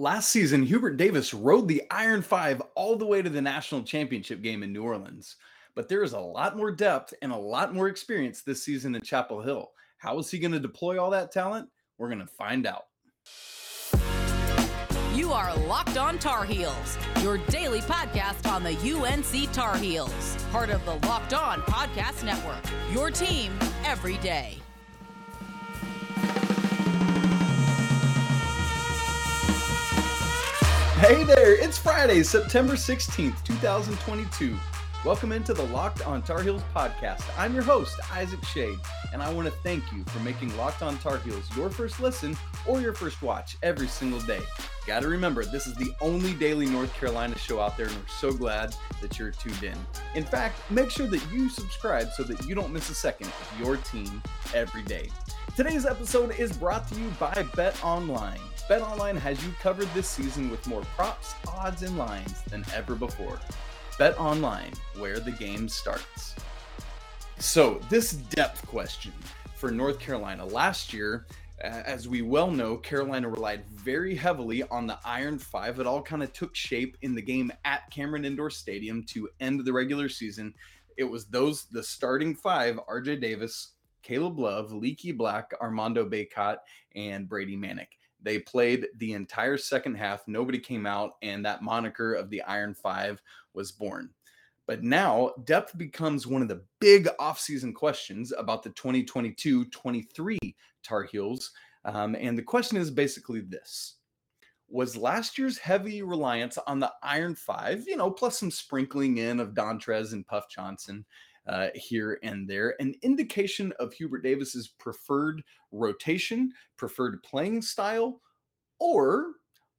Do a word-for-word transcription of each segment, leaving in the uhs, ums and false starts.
Last season, Hubert Davis rode the Iron Five all the way to the national championship game in New Orleans. But there is a lot more depth and a lot more experience this season in Chapel Hill. How is he going to deploy all that talent? We're going to find out. You are Locked On Tar Heels, your daily podcast on the U N C Tar Heels, part of the Locked On Podcast Network, your team every day. Hey there, it's Friday, September sixteenth, twenty twenty-two. Welcome into the Locked On Tar Heels podcast. I'm your host, Isaac Shade, and I want to thank you for making Locked On Tar Heels your first listen or your first watch every single day. Got to remember, this is the only daily North Carolina show out there, and we're so glad that you're tuned in. In fact, make sure that you subscribe so that you don't miss a second of your team every day. Today's episode is brought to you by Bet Online. Bet Online has you covered this season with more props, odds, and lines than ever before. Bet Online, where the game starts. So this depth question for North Carolina. Last year, as we well know, Carolina relied very heavily on the Iron Five. It all kind of took shape in the game at Cameron Indoor Stadium to end the regular season. It was those, the starting five, R J Davis, Caleb Love, Leaky Black, Armando Bacot, and Brady Manek. They played the entire second half. Nobody came out, and that moniker of the Iron Five was born. But now depth becomes one of the big offseason questions about the twenty twenty-two twenty-three Tar Heels. Um, and the question is basically this. Was last year's heavy reliance on the Iron Five, you know, plus some sprinkling in of Dontrez and Puff Johnson uh, here and there, an indication of Hubert Davis's preferred rotation, preferred playing style, or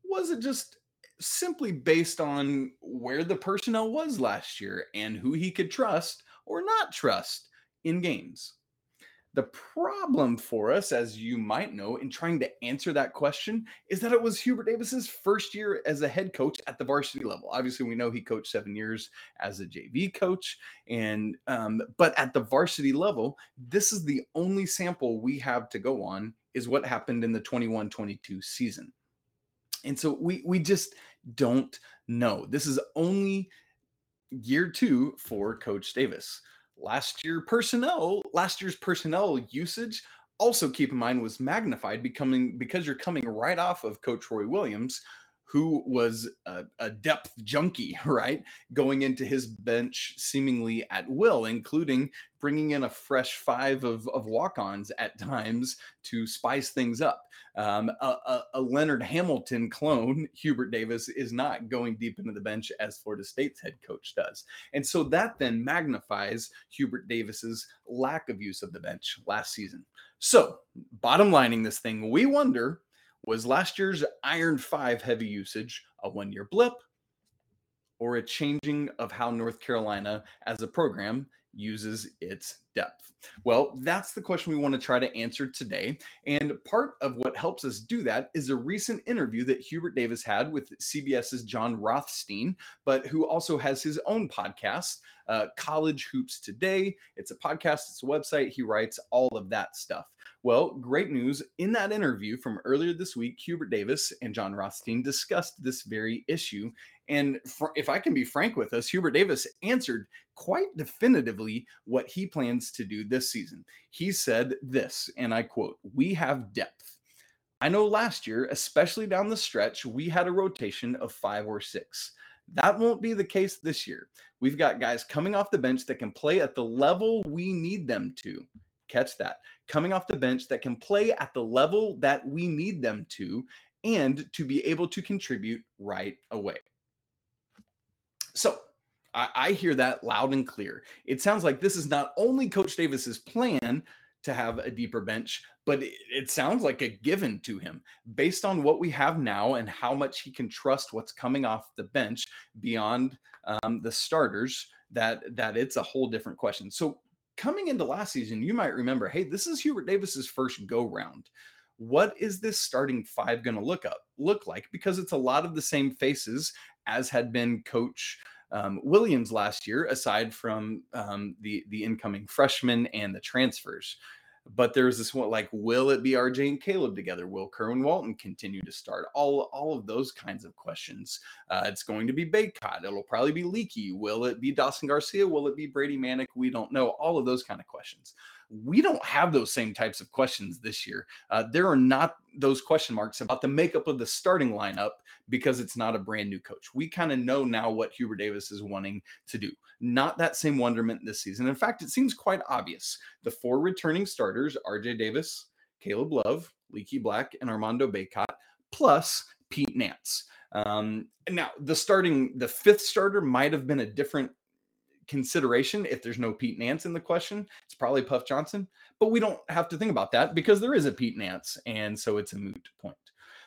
was it just simply based on where the personnel was last year and who he could trust or not trust in games? The problem for us, as you might know, in trying to answer that question is that it was Hubert Davis's first year as a head coach at the varsity level. Obviously, we know he coached seven years as a J V coach, and um, but at the varsity level, this is the only sample we have to go on is what happened in the twenty-one twenty-two season. And so we we just don't know. This is only year two for Coach Davis. Last year personnel, last year's personnel usage, also keep in mind, was magnified becoming because you're coming right off of Coach Roy Williams, who was a, a depth junkie, right? Going into his bench seemingly at will, including bringing in a fresh five of, of walk-ons at times to spice things up. Um, a, a, a Leonard Hamilton clone, Hubert Davis, is not going deep into the bench as Florida State's head coach does. And so that then magnifies Hubert Davis's lack of use of the bench last season. So bottom lining this thing, we wonder, was last year's Iron Five heavy usage a one-year blip or a changing of how North Carolina as a program uses its depth? Well, that's the question we want to try to answer today. And part of what helps us do that is a recent interview that Hubert Davis had with CBS's Jon Rothstein, but who also has his own podcast, uh, College Hoops Today. It's a podcast, it's a website. He writes all of that stuff. Well, great news. In that interview from earlier this week, Hubert Davis and Jon Rothstein discussed this very issue. And for, if I can be frank with us, Hubert Davis answered quite definitively what he plans to do this season. He said this, and I quote, "We have depth. I know last year, especially down the stretch, we had a rotation of five or six. That won't be the case this year. We've got guys coming off the bench that can play at the level we need them to." Catch that. Coming off the bench that can play at the level that we need them to and to be able to contribute right away. So I, I hear that loud and clear. It sounds like this is not only Coach Davis's plan to have a deeper bench, but it, it sounds like a given to him based on what we have now and how much he can trust what's coming off the bench beyond um, the starters, that, that it's a whole different question. So coming into last season, you might remember, hey, this is Hubert Davis's first go-round. What is this starting five going to look up look like? Because it's a lot of the same faces as had been Coach um, Williams last year, aside from um, the, the incoming freshmen and the transfers. But there's this one, like, will it be R J and Caleb together? Will Kerwin Walton continue to start? All all of those kinds of questions. Uh, it's going to be Bacot. It'll probably be Leaky. Will it be Dawson Garcia? Will it be Brady Manek? We don't know. All of those kind of questions. We don't have those same types of questions this year. Uh, there are not those question marks about the makeup of the starting lineup because it's not a brand new coach. We kind of know now what Hubert Davis is wanting to do. Not that same wonderment this season. In fact, it seems quite obvious. The four returning starters, R J Davis, Caleb Love, Leaky Black, and Armando Bacot, plus Pete Nance. Um, now, the starting, the fifth starter might have been a different consideration if there's no Pete Nance in the question. It's probably Puff Johnson, but we don't have to think about that because there is a Pete Nance, and so it's a moot point.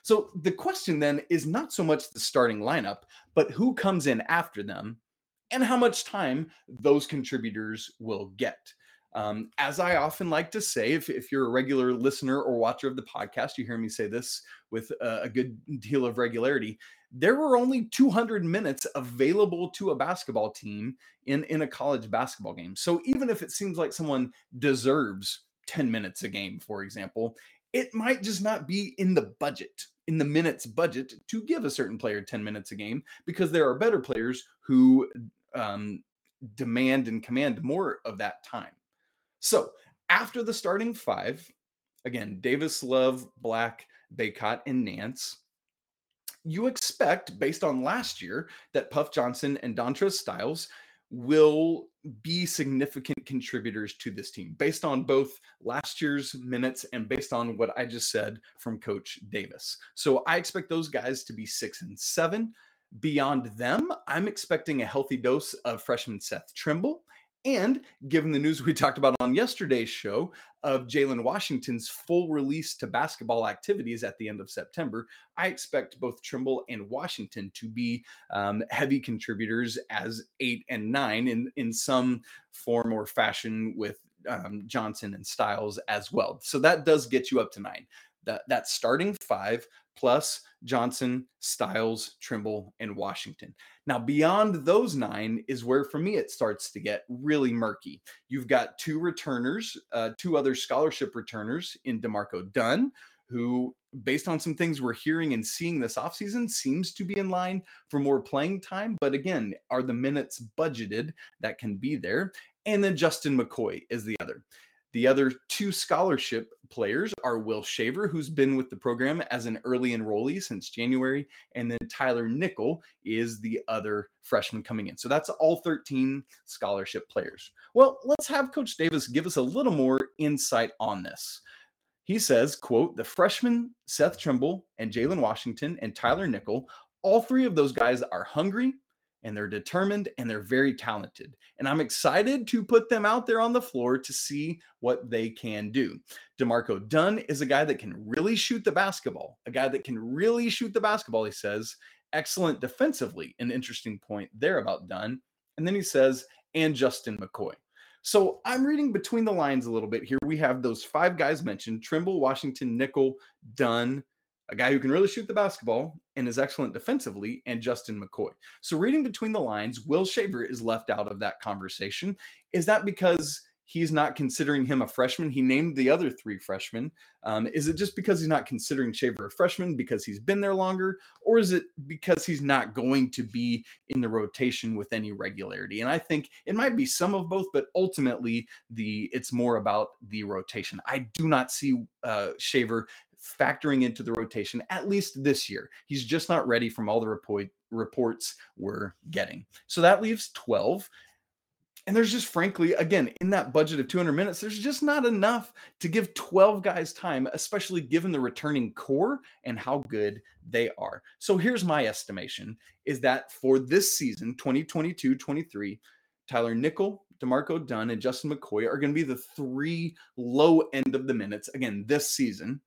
So the question then is not so much the starting lineup, but who comes in after them and how much time those contributors will get. Um, as I often like to say, if, if you're a regular listener or watcher of the podcast, you hear me say this with a, a good deal of regularity. There were only two hundred minutes available to a basketball team in, in a college basketball game. So even if it seems like someone deserves ten minutes a game, for example, it might just not be in the budget, in the minutes budget, to give a certain player ten minutes a game because there are better players who um, demand and command more of that time. So after the starting five, again, Davis, Love, Black, Bacot, and Nance, you expect, based on last year, that Puff Johnson and Dontrez Styles will be significant contributors to this team, based on both last year's minutes and based on what I just said from Coach Davis. So I expect those guys to be six and seven. Beyond them, I'm expecting a healthy dose of freshman Seth Trimble. And given the news we talked about on yesterday's show of Jalen Washington's full release to basketball activities at the end of September, I expect both Trimble and Washington to be um, heavy contributors as eight and nine in, in some form or fashion with um, Johnson and Styles as well. So that does get you up to nine. That, that starting five plus Johnson, Styles, Trimble, and Washington. Now, beyond those nine is where, for me, it starts to get really murky. You've got two returners, uh, two other scholarship returners in D'Marco Dunn, who, based on some things we're hearing and seeing this offseason, seems to be in line for more playing time. But again, are the minutes budgeted that can be there? And then Justin McCoy is the other. The other two scholarship players are Will Shaver, who's been with the program as an early enrollee since January, and then Tyler Nickel is the other freshman coming in. So that's all thirteen scholarship players. Well, let's have Coach Davis give us a little more insight on this. He says, quote, the freshmen Seth Trimble and Jalen Washington and Tyler Nickel, all three of those guys are hungry, and they're determined, and they're very talented. And I'm excited to put them out there on the floor to see what they can do. D'Marco Dunn is a guy that can really shoot the basketball, a guy that can really shoot the basketball, he says. Excellent defensively, an interesting point there about Dunn. And then he says, and Justin McCoy. So I'm reading between the lines a little bit here. We have those five guys mentioned, Trimble, Washington, Nickel, Dunn, a guy who can really shoot the basketball and is excellent defensively, and Justin McCoy. So reading between the lines, Will Shaver is left out of that conversation. Is that because he's not considering him a freshman? He named the other three freshmen. Um, is it just because he's not considering Shaver a freshman because he's been there longer? Or is it because he's not going to be in the rotation with any regularity? And I think it might be some of both, but ultimately the it's more about the rotation. I do not see uh, Shaver factoring into the rotation, at least this year. He's just not ready from all the report, reports we're getting. So that leaves twelve. And there's just, frankly, again, in that budget of two hundred minutes, there's just not enough to give twelve guys time, especially given the returning core and how good they are. So here's my estimation, is that for this season, twenty twenty-two twenty-three, Tyler Nickel, D'Marco Dunn, and Justin McCoy are going to be the three low end of the minutes, again, this season,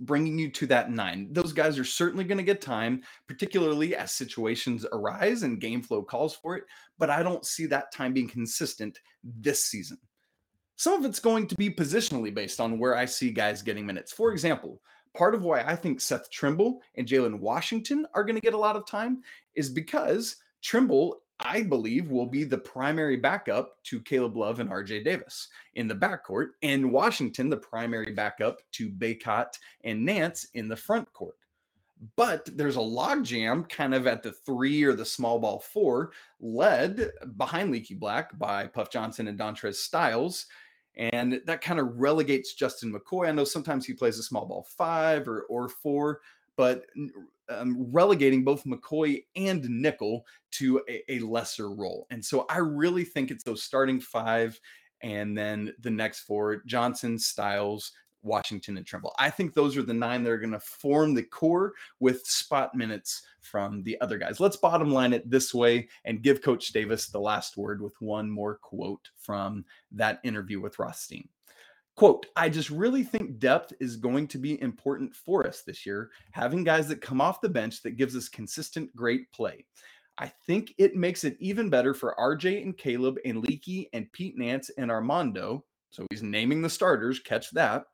bringing you to that nine. Those guys are certainly going to get time, particularly as situations arise and game flow calls for it, but I don't see that time being consistent this season. Some of it's going to be positionally based on where I see guys getting minutes. For example, part of why I think Seth Trimble and Jalen Washington are going to get a lot of time is because Trimble I believe will be the primary backup to Caleb Love and R J Davis in the backcourt, and Washington the primary backup to Bacot and Nance in the front court. But there's a logjam kind of at the three or the small ball four, led behind Leaky Black by Puff Johnson and Dontrez Styles. And that kind of relegates Justin McCoy. I know sometimes he plays a small ball five or, or four, but um, relegating both McCoy and Nickel to a, a lesser role. And so I really think it's those starting five and then the next four, Johnson, Styles, Washington, and Trimble. I think those are the nine that are going to form the core with spot minutes from the other guys. Let's bottom line it this way and give Coach Davis the last word with one more quote from that interview with Rothstein. Quote, I just really think depth is going to be important for us this year, having guys that come off the bench that gives us consistent, great play. I think it makes it even better for R J and Caleb and Leaky and Pete Nance and Armando. So he's naming the starters, catch that,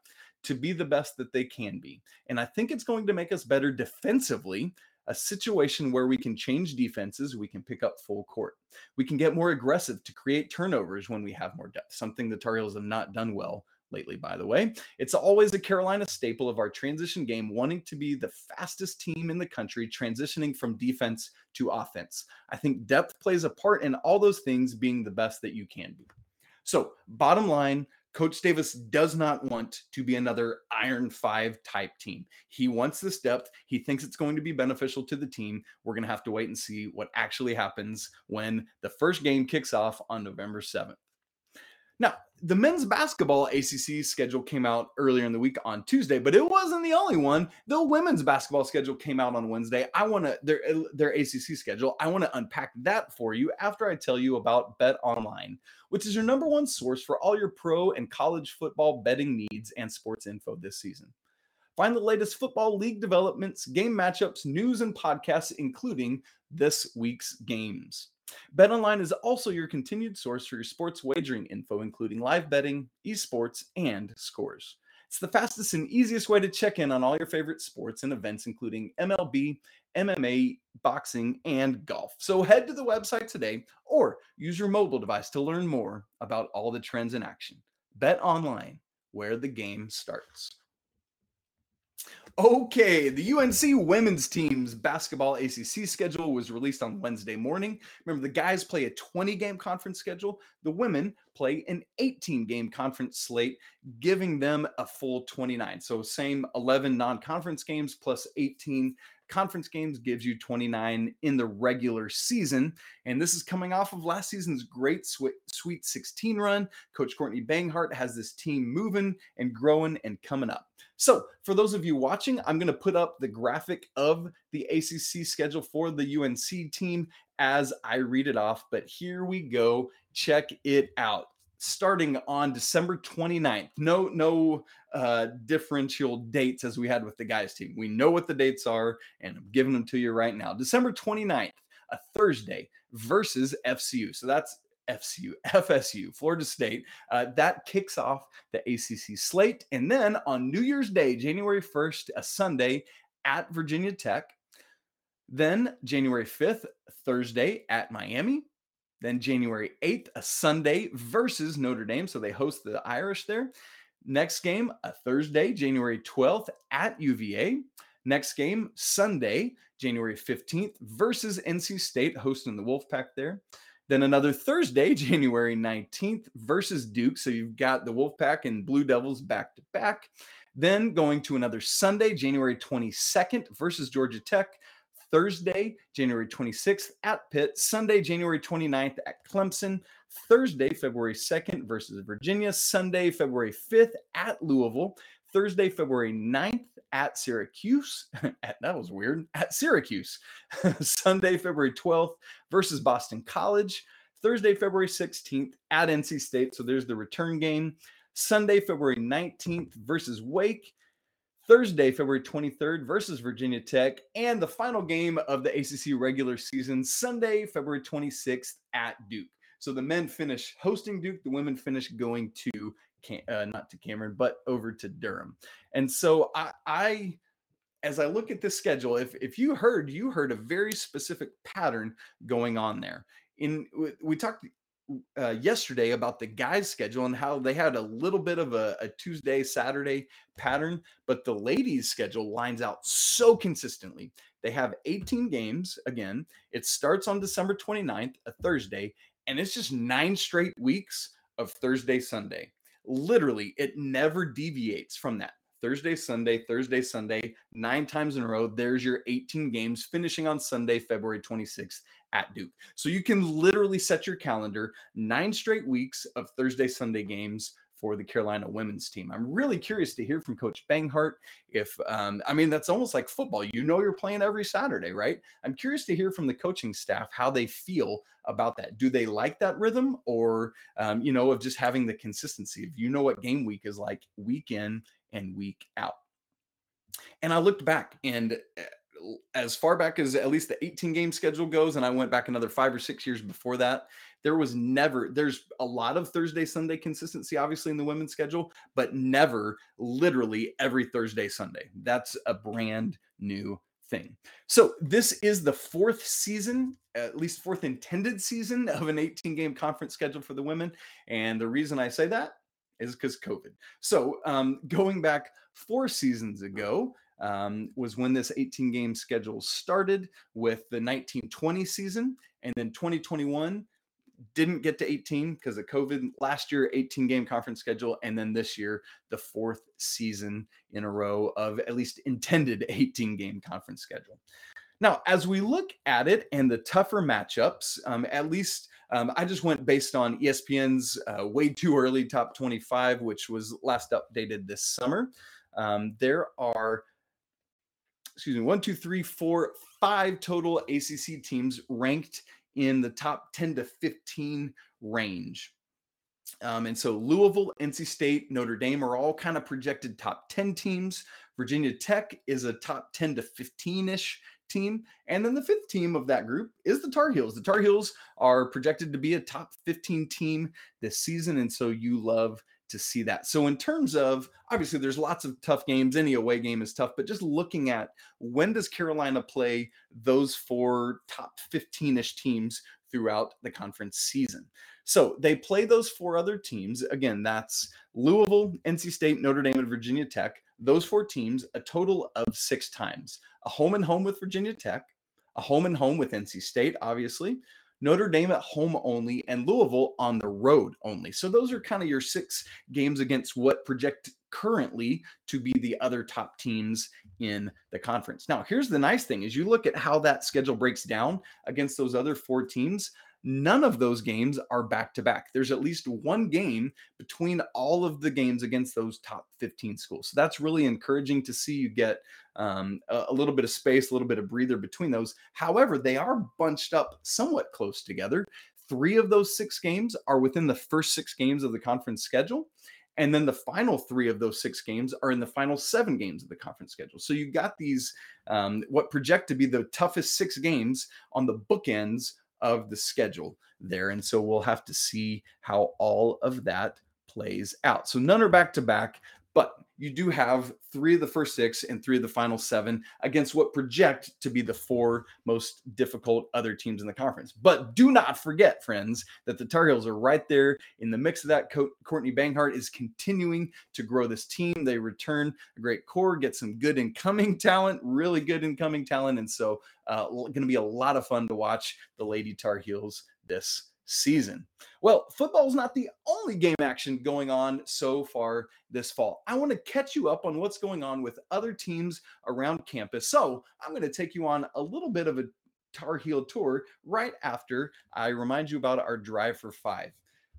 to be the best that they can be. And I think it's going to make us better defensively, a situation where we can change defenses, we can pick up full court. We can get more aggressive to create turnovers when we have more depth, something the Tar Heels have not done well lately, by the way. It's always a Carolina staple of our transition game, wanting to be the fastest team in the country, transitioning from defense to offense. I think depth plays a part in all those things being the best that you can be. So bottom line, Coach Davis does not want to be another Iron Five type team. He wants this depth. He thinks it's going to be beneficial to the team. We're going to have to wait and see what actually happens when the first game kicks off on November seventh. Now, the men's basketball A C C schedule came out earlier in the week on Tuesday, but it wasn't the only one. The women's basketball schedule came out on Wednesday. I want to their their A C C schedule. I want to unpack that for you after I tell you about Bet Online, which is your number one source for all your pro and college football betting needs and sports info this season. Find the latest football league developments, game matchups, news, and podcasts, including this week's games. BetOnline is also your continued source for your sports wagering info, including live betting, esports, and scores. It's the fastest and easiest way to check in on all your favorite sports and events, including M L B, M M A, boxing, and golf. So head to the website today or use your mobile device to learn more about all the trends in action. BetOnline, where the game starts. Okay, the U N C women's team's basketball A C C schedule was released on Wednesday morning. Remember, the guys play a twenty-game conference schedule. The women play an eighteen-game conference slate, giving them a full twenty-nine. So same eleven non-conference games plus eighteen conference games gives you twenty-nine in the regular season. And this is coming off of last season's great Sweet sixteen run. Coach Courtney Banghart has this team moving and growing and coming up. So for those of you watching, I'm going to put up the graphic of the A C C schedule for the U N C team as I read it off. But here we go. Check it out. Starting on December twenty-ninth. No, no uh, differential dates as we had with the guys team. We know what the dates are, and I'm giving them to you right now. December twenty-ninth, a Thursday, versus F C U. So that's F C U, F S U, Florida State. Uh, that kicks off the A C C slate. And then on New Year's Day, January first, a Sunday, at Virginia Tech. Then January fifth, Thursday, at Miami. Then January eighth, a Sunday, versus Notre Dame. So they host the Irish there. Next game, a Thursday, January twelfth, at U V A. Next game, Sunday, January fifteenth, versus N C State, hosting the Wolfpack there. Then another Thursday, January nineteenth, versus Duke. So you've got the Wolfpack and Blue Devils back to back. Then going to another Sunday, January twenty-second, versus Georgia Tech. Thursday, January twenty-sixth at Pitt. Sunday, January twenty-ninth at Clemson. Thursday, February second versus Virginia. Sunday, February fifth at Louisville. Thursday, February ninth at Syracuse. That was weird. At Syracuse. Sunday, February twelfth versus Boston College. Thursday, February sixteenth at N C State. So there's the return game. Sunday, February nineteenth versus Wake. Thursday, February twenty-third versus Virginia Tech, and the final game of the A C C regular season, Sunday, February twenty-sixth at Duke. So the men finish hosting Duke, the women finish going to, uh, not to Cameron, but over to Durham. And so I, I as I look at this schedule, if, if you heard, you heard a very specific pattern going on there. in we talked uh, yesterday about the guys' schedule and how they had a little bit of a, a Tuesday, Saturday pattern, but the ladies' schedule lines out so consistently. They have eighteen games. Again, it starts on December twenty-ninth, a Thursday, and it's just nine straight weeks of Thursday, Sunday. Literally, it never deviates from that. Thursday, Sunday, Thursday, Sunday, nine times in a row. There's your eighteen games finishing on Sunday, February twenty-sixth at Duke. So you can literally set your calendar, nine straight weeks of Thursday, Sunday games for the Carolina women's team. I'm really curious to hear from Coach Banghart. If um, I mean, that's almost like football. You know you're playing every Saturday, right? I'm curious to hear from the coaching staff how they feel about that. Do they like that rhythm or, um, you know, of just having the consistency? If you know what game week is like week in and week out. And I looked back, and as far back as at least the eighteen-game schedule goes, and I went back another five or six years before that, there was never, there's a lot of Thursday, Sunday consistency, obviously, in the women's schedule, but never literally every Thursday, Sunday. That's a brand new thing. So this is the fourth season, at least fourth intended season of an eighteen-game conference schedule for the women. And the reason I say that is because COVID. So um, going back four seasons ago, Um, was when this eighteen-game schedule started with the nineteen twenty season. And then twenty twenty-one didn't get to eighteen because of COVID. Last year, eighteen-game conference schedule. And then this year, the fourth season in a row of at least intended eighteen-game conference schedule. Now, as we look at it and the tougher matchups, um, at least um, I just went based on E S P N's uh, way too early top twenty-five, which was last updated this summer. Um, there are Excuse me, one, two, three, four, five total A C C teams ranked in the top ten to fifteen range. Um, and so Louisville, N C State, Notre Dame are all kind of projected top ten teams. Virginia Tech is a top ten to fifteen-ish team. And then the fifth team of that group is the Tar Heels. The Tar Heels are projected to be a top fifteen team this season. And so you love to see that. So in terms of, obviously there's lots of tough games, any away game is tough, but just looking at when does Carolina play those four top fifteen-ish teams throughout the conference season. So they play those four other teams. Again, that's Louisville, N C State, Notre Dame, and Virginia Tech. Those four teams, a total of six times. A home and home with Virginia Tech, a home and home with N C State, obviously, Notre Dame at home only, and Louisville on the road only. So those are kind of your six games against what project currently to be the other top teams in the conference. Now, here's the nice thing is you look at how that schedule breaks down against those other four teams. None of those games are back-to-back. There's at least one game between all of the games against those top fifteen schools. So that's really encouraging to see. You get um, a, a little bit of space, a little bit of breather between those. However, they are bunched up somewhat close together. Three of those six games are within the first six games of the conference schedule. And then the final three of those six games are in the final seven games of the conference schedule. So you've got these, um, what project to be the toughest six games on the bookends of the schedule there. And so we'll have to see how all of that plays out. So none are back to back, but you do have three of the first six and three of the final seven against what project to be the four most difficult other teams in the conference. But do not forget, friends, that the Tar Heels are right there in the mix of that. Co- Courtney Banghart is continuing to grow this team. They return a great core, get some good incoming talent, really good incoming talent. And so uh, going to be a lot of fun to watch the Lady Tar Heels this season. Well, football is not the only game action going on so far this fall. I want to catch you up on what's going on with other teams around campus. So I'm going to take you on a little bit of a Tar Heel tour right after I remind you about our Drive for Five.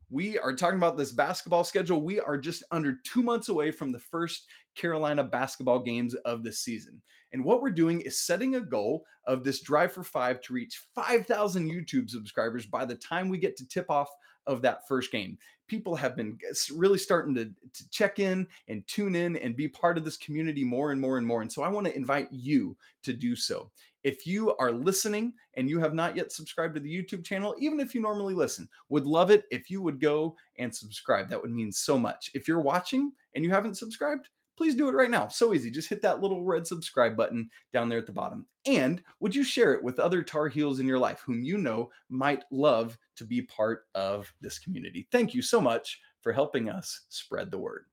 We are talking about this basketball schedule. We are just under two months away from the first Carolina basketball games of the season. And what we're doing is setting a goal of this Drive for Five to reach five thousand YouTube subscribers by the time we get to tip off of that first game. People have been really starting to, to check in and tune in and be part of this community more and more and more. And so I want to invite you to do so. If you are listening and you have not yet subscribed to the YouTube channel, even if you normally listen, would love it if you would go and subscribe. That would mean so much. If you're watching and you haven't subscribed, please do it right now. So easy. Just hit that little red subscribe button down there at the bottom. And would you share it with other Tar Heels in your life whom you know might love to be part of this community? Thank you so much for helping us spread the word.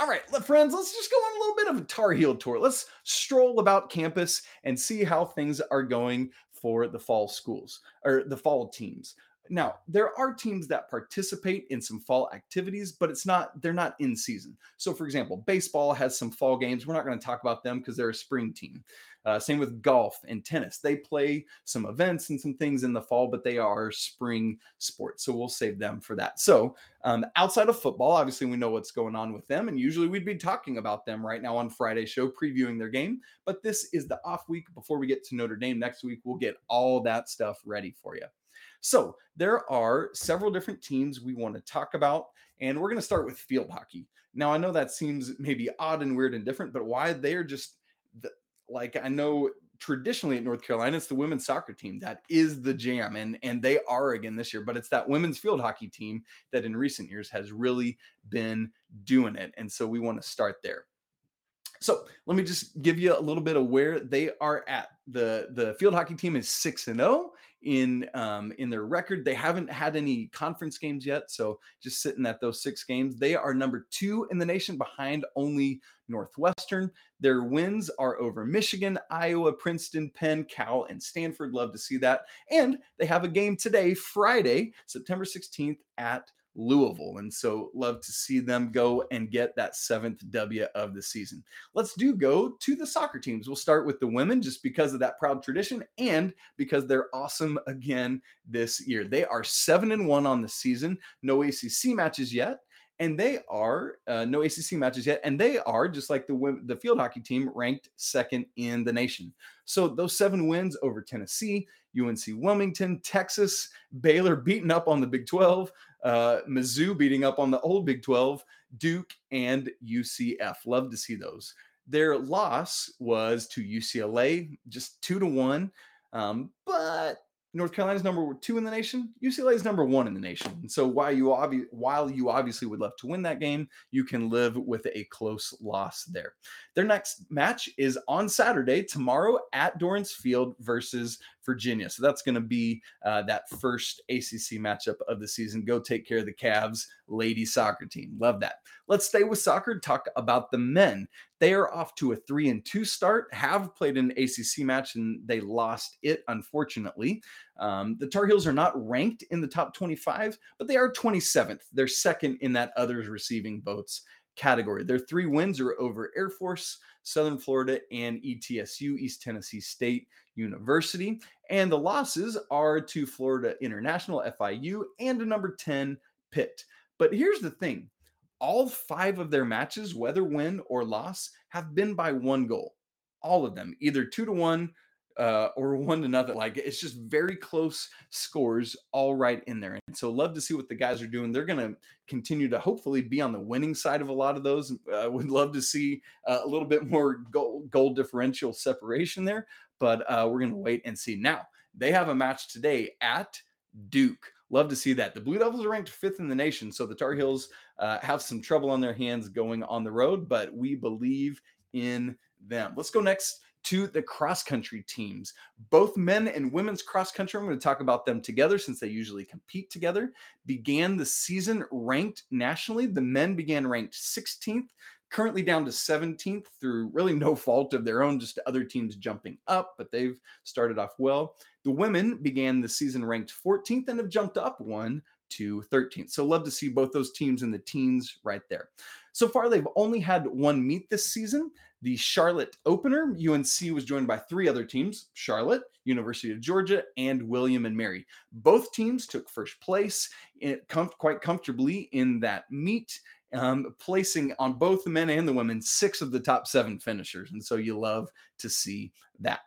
All right, friends, let's just go on a little bit of a Tar Heel tour. Let's stroll about campus and see how things are going for the fall schools or the fall teams. Now, there are teams that participate in some fall activities, but it's not, they're not in season. So, for example, baseball has some fall games. We're not going to talk about them because they're a spring team. Uh, same with golf and tennis. They play some events and some things in the fall, but they are spring sports. So we'll save them for that. So um, outside of football, obviously we know what's going on with them. And usually we'd be talking about them right now on Friday's show, previewing their game. But this is the off week before we get to Notre Dame next week. We'll get all that stuff ready for you. So there are several different teams we want to talk about, and we're going to start with field hockey. Now, I know that seems maybe odd and weird and different, but why they're just the, like, I know traditionally at North Carolina, it's the women's soccer team that is the jam, and, and they are again this year, but it's that women's field hockey team that in recent years has really been doing it. And so we want to start there. So let me just give you a little bit of where they are at. The, the field hockey team is six and oh in um, in their record. They haven't had any conference games yet, so just sitting at those six games. They are number two in the nation behind only Northwestern. Their wins are over Michigan, Iowa, Princeton, Penn, Cal, and Stanford. Love to see that. And they have a game today, Friday, September sixteenth at Louisville. And so love to see them go and get that seventh W of the season. Let's do go to the soccer teams. We'll start with the women just because of that proud tradition and because they're awesome again this year. They are seven and one on the season, no A C C matches yet. And they are uh, no A C C matches yet. And they are just like the women, the field hockey team, ranked second in the nation. So those seven wins over Tennessee, U N C, Wilmington, Texas, Baylor beating up on the Big twelve, uh, Mizzou beating up on the old Big twelve, Duke, and U C F. Love to see those. Their loss was to U C L A, just two to one. Um, but North Carolina's number two in the nation. U C L A is number one in the nation. And so while you, obvi- while you obviously would love to win that game, you can live with a close loss there. Their next match is on Saturday, tomorrow at Dorrance Field versus Virginia. So that's going to be uh, that first A C C matchup of the season. Go take care of the Cavs ladies soccer team. Love that. Let's stay with soccer. Talk about the men. They are off to a three and two start, have played an A C C match, and they lost it, unfortunately. Um, the Tar Heels are not ranked in the top twenty-five, but they are twenty-seventh. They're second in that others receiving votes category. Their three wins are over Air Force, Southern Florida, and E T S U, East Tennessee State University. And the losses are to Florida International, F I U, and a number ten Pitt. But here's the thing. All five of their matches, whether win or loss, have been by one goal. All of them, either two to one uh, or one to nothing. Like, it's just very close scores all right in there. And so love to see what the guys are doing. They're going to continue to hopefully be on the winning side of a lot of those. Uh, would love to see uh, a little bit more goal, goal differential separation there, but uh, we're going to wait and see. Now, they have a match today at Duke. Love to see that. The Blue Devils are ranked fifth in the nation, so the Tar Heels uh, have some trouble on their hands going on the road, but we believe in them. Let's go next to the cross-country teams. Both men and women's cross-country, I'm going to talk about them together since they usually compete together, began the season ranked nationally. The men began ranked sixteenth, currently down to seventeenth through really no fault of their own, just other teams jumping up, but they've started off well. The women began the season ranked fourteenth and have jumped up one to thirteenth. So love to see both those teams in the teens right there. So far, they've only had one meet this season, the Charlotte opener. U N C was joined by three other teams, Charlotte, University of Georgia, and William and Mary. Both teams took first place in, com- quite comfortably in that meet, um, placing on both the men and the women six of the top seven finishers. And so you love to see that.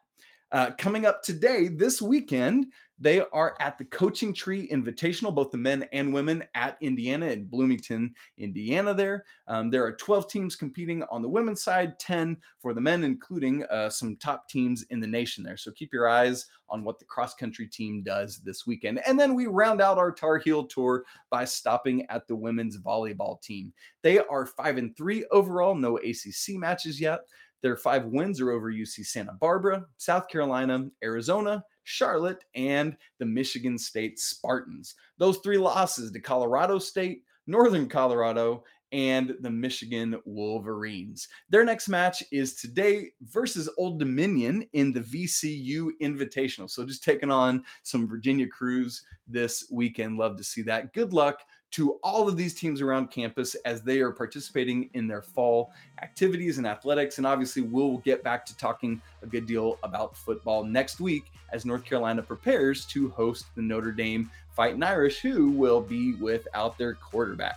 Uh, coming up today, this weekend, they are at the Coaching Tree Invitational, both the men and women at Indiana in Bloomington, Indiana there. Um, there are twelve teams competing on the women's side, ten for the men, including uh, some top teams in the nation there. So keep your eyes on what the cross-country team does this weekend. And then we round out our Tar Heel tour by stopping at the women's volleyball team. They are five and three overall, no A C C matches yet. Their five wins are over U C Santa Barbara, South Carolina, Arizona, Charlotte, and the Michigan State Spartans. Those three losses to Colorado State, Northern Colorado, and the Michigan Wolverines. Their next match is today versus Old Dominion in the V C U Invitational. So just taking on some Virginia crews this weekend. Love to see that. Good luck to all of these teams around campus as they are participating in their fall activities and athletics. And obviously we'll get back to talking a good deal about football next week as North Carolina prepares to host the Notre Dame Fighting Irish, who will be without their quarterback.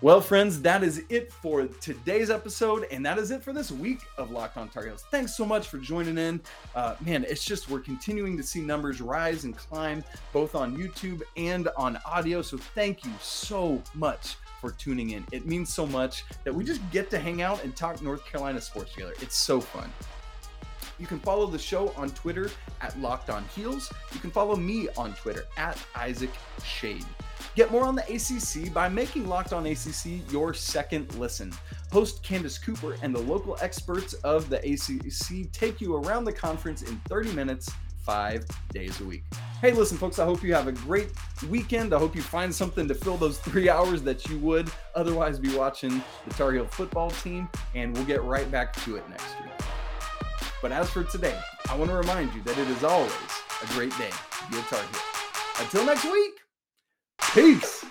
Well, friends, that is it for today's episode, and that is it for this week of Locked On Tar Heels. Thanks so much for joining in. Uh, man, it's just we're continuing to see numbers rise and climb, both on YouTube and on audio, so thank you so much for tuning in. It means so much that we just get to hang out and talk North Carolina sports together. It's so fun. You can follow the show on Twitter at Locked On Heels. You can follow me on Twitter at Isaac Shade. Get more on the A C C by making Locked On A C C your second listen. Host Candace Cooper and the local experts of the A C C take you around the conference in thirty minutes, five days a week. Hey, listen, folks, I hope you have a great weekend. I hope you find something to fill those three hours that you would otherwise be watching the Tar Heel football team, and we'll get right back to it next week. But as for today, I want to remind you that it is always a great day to be a Tar Heel. Until next week, peace!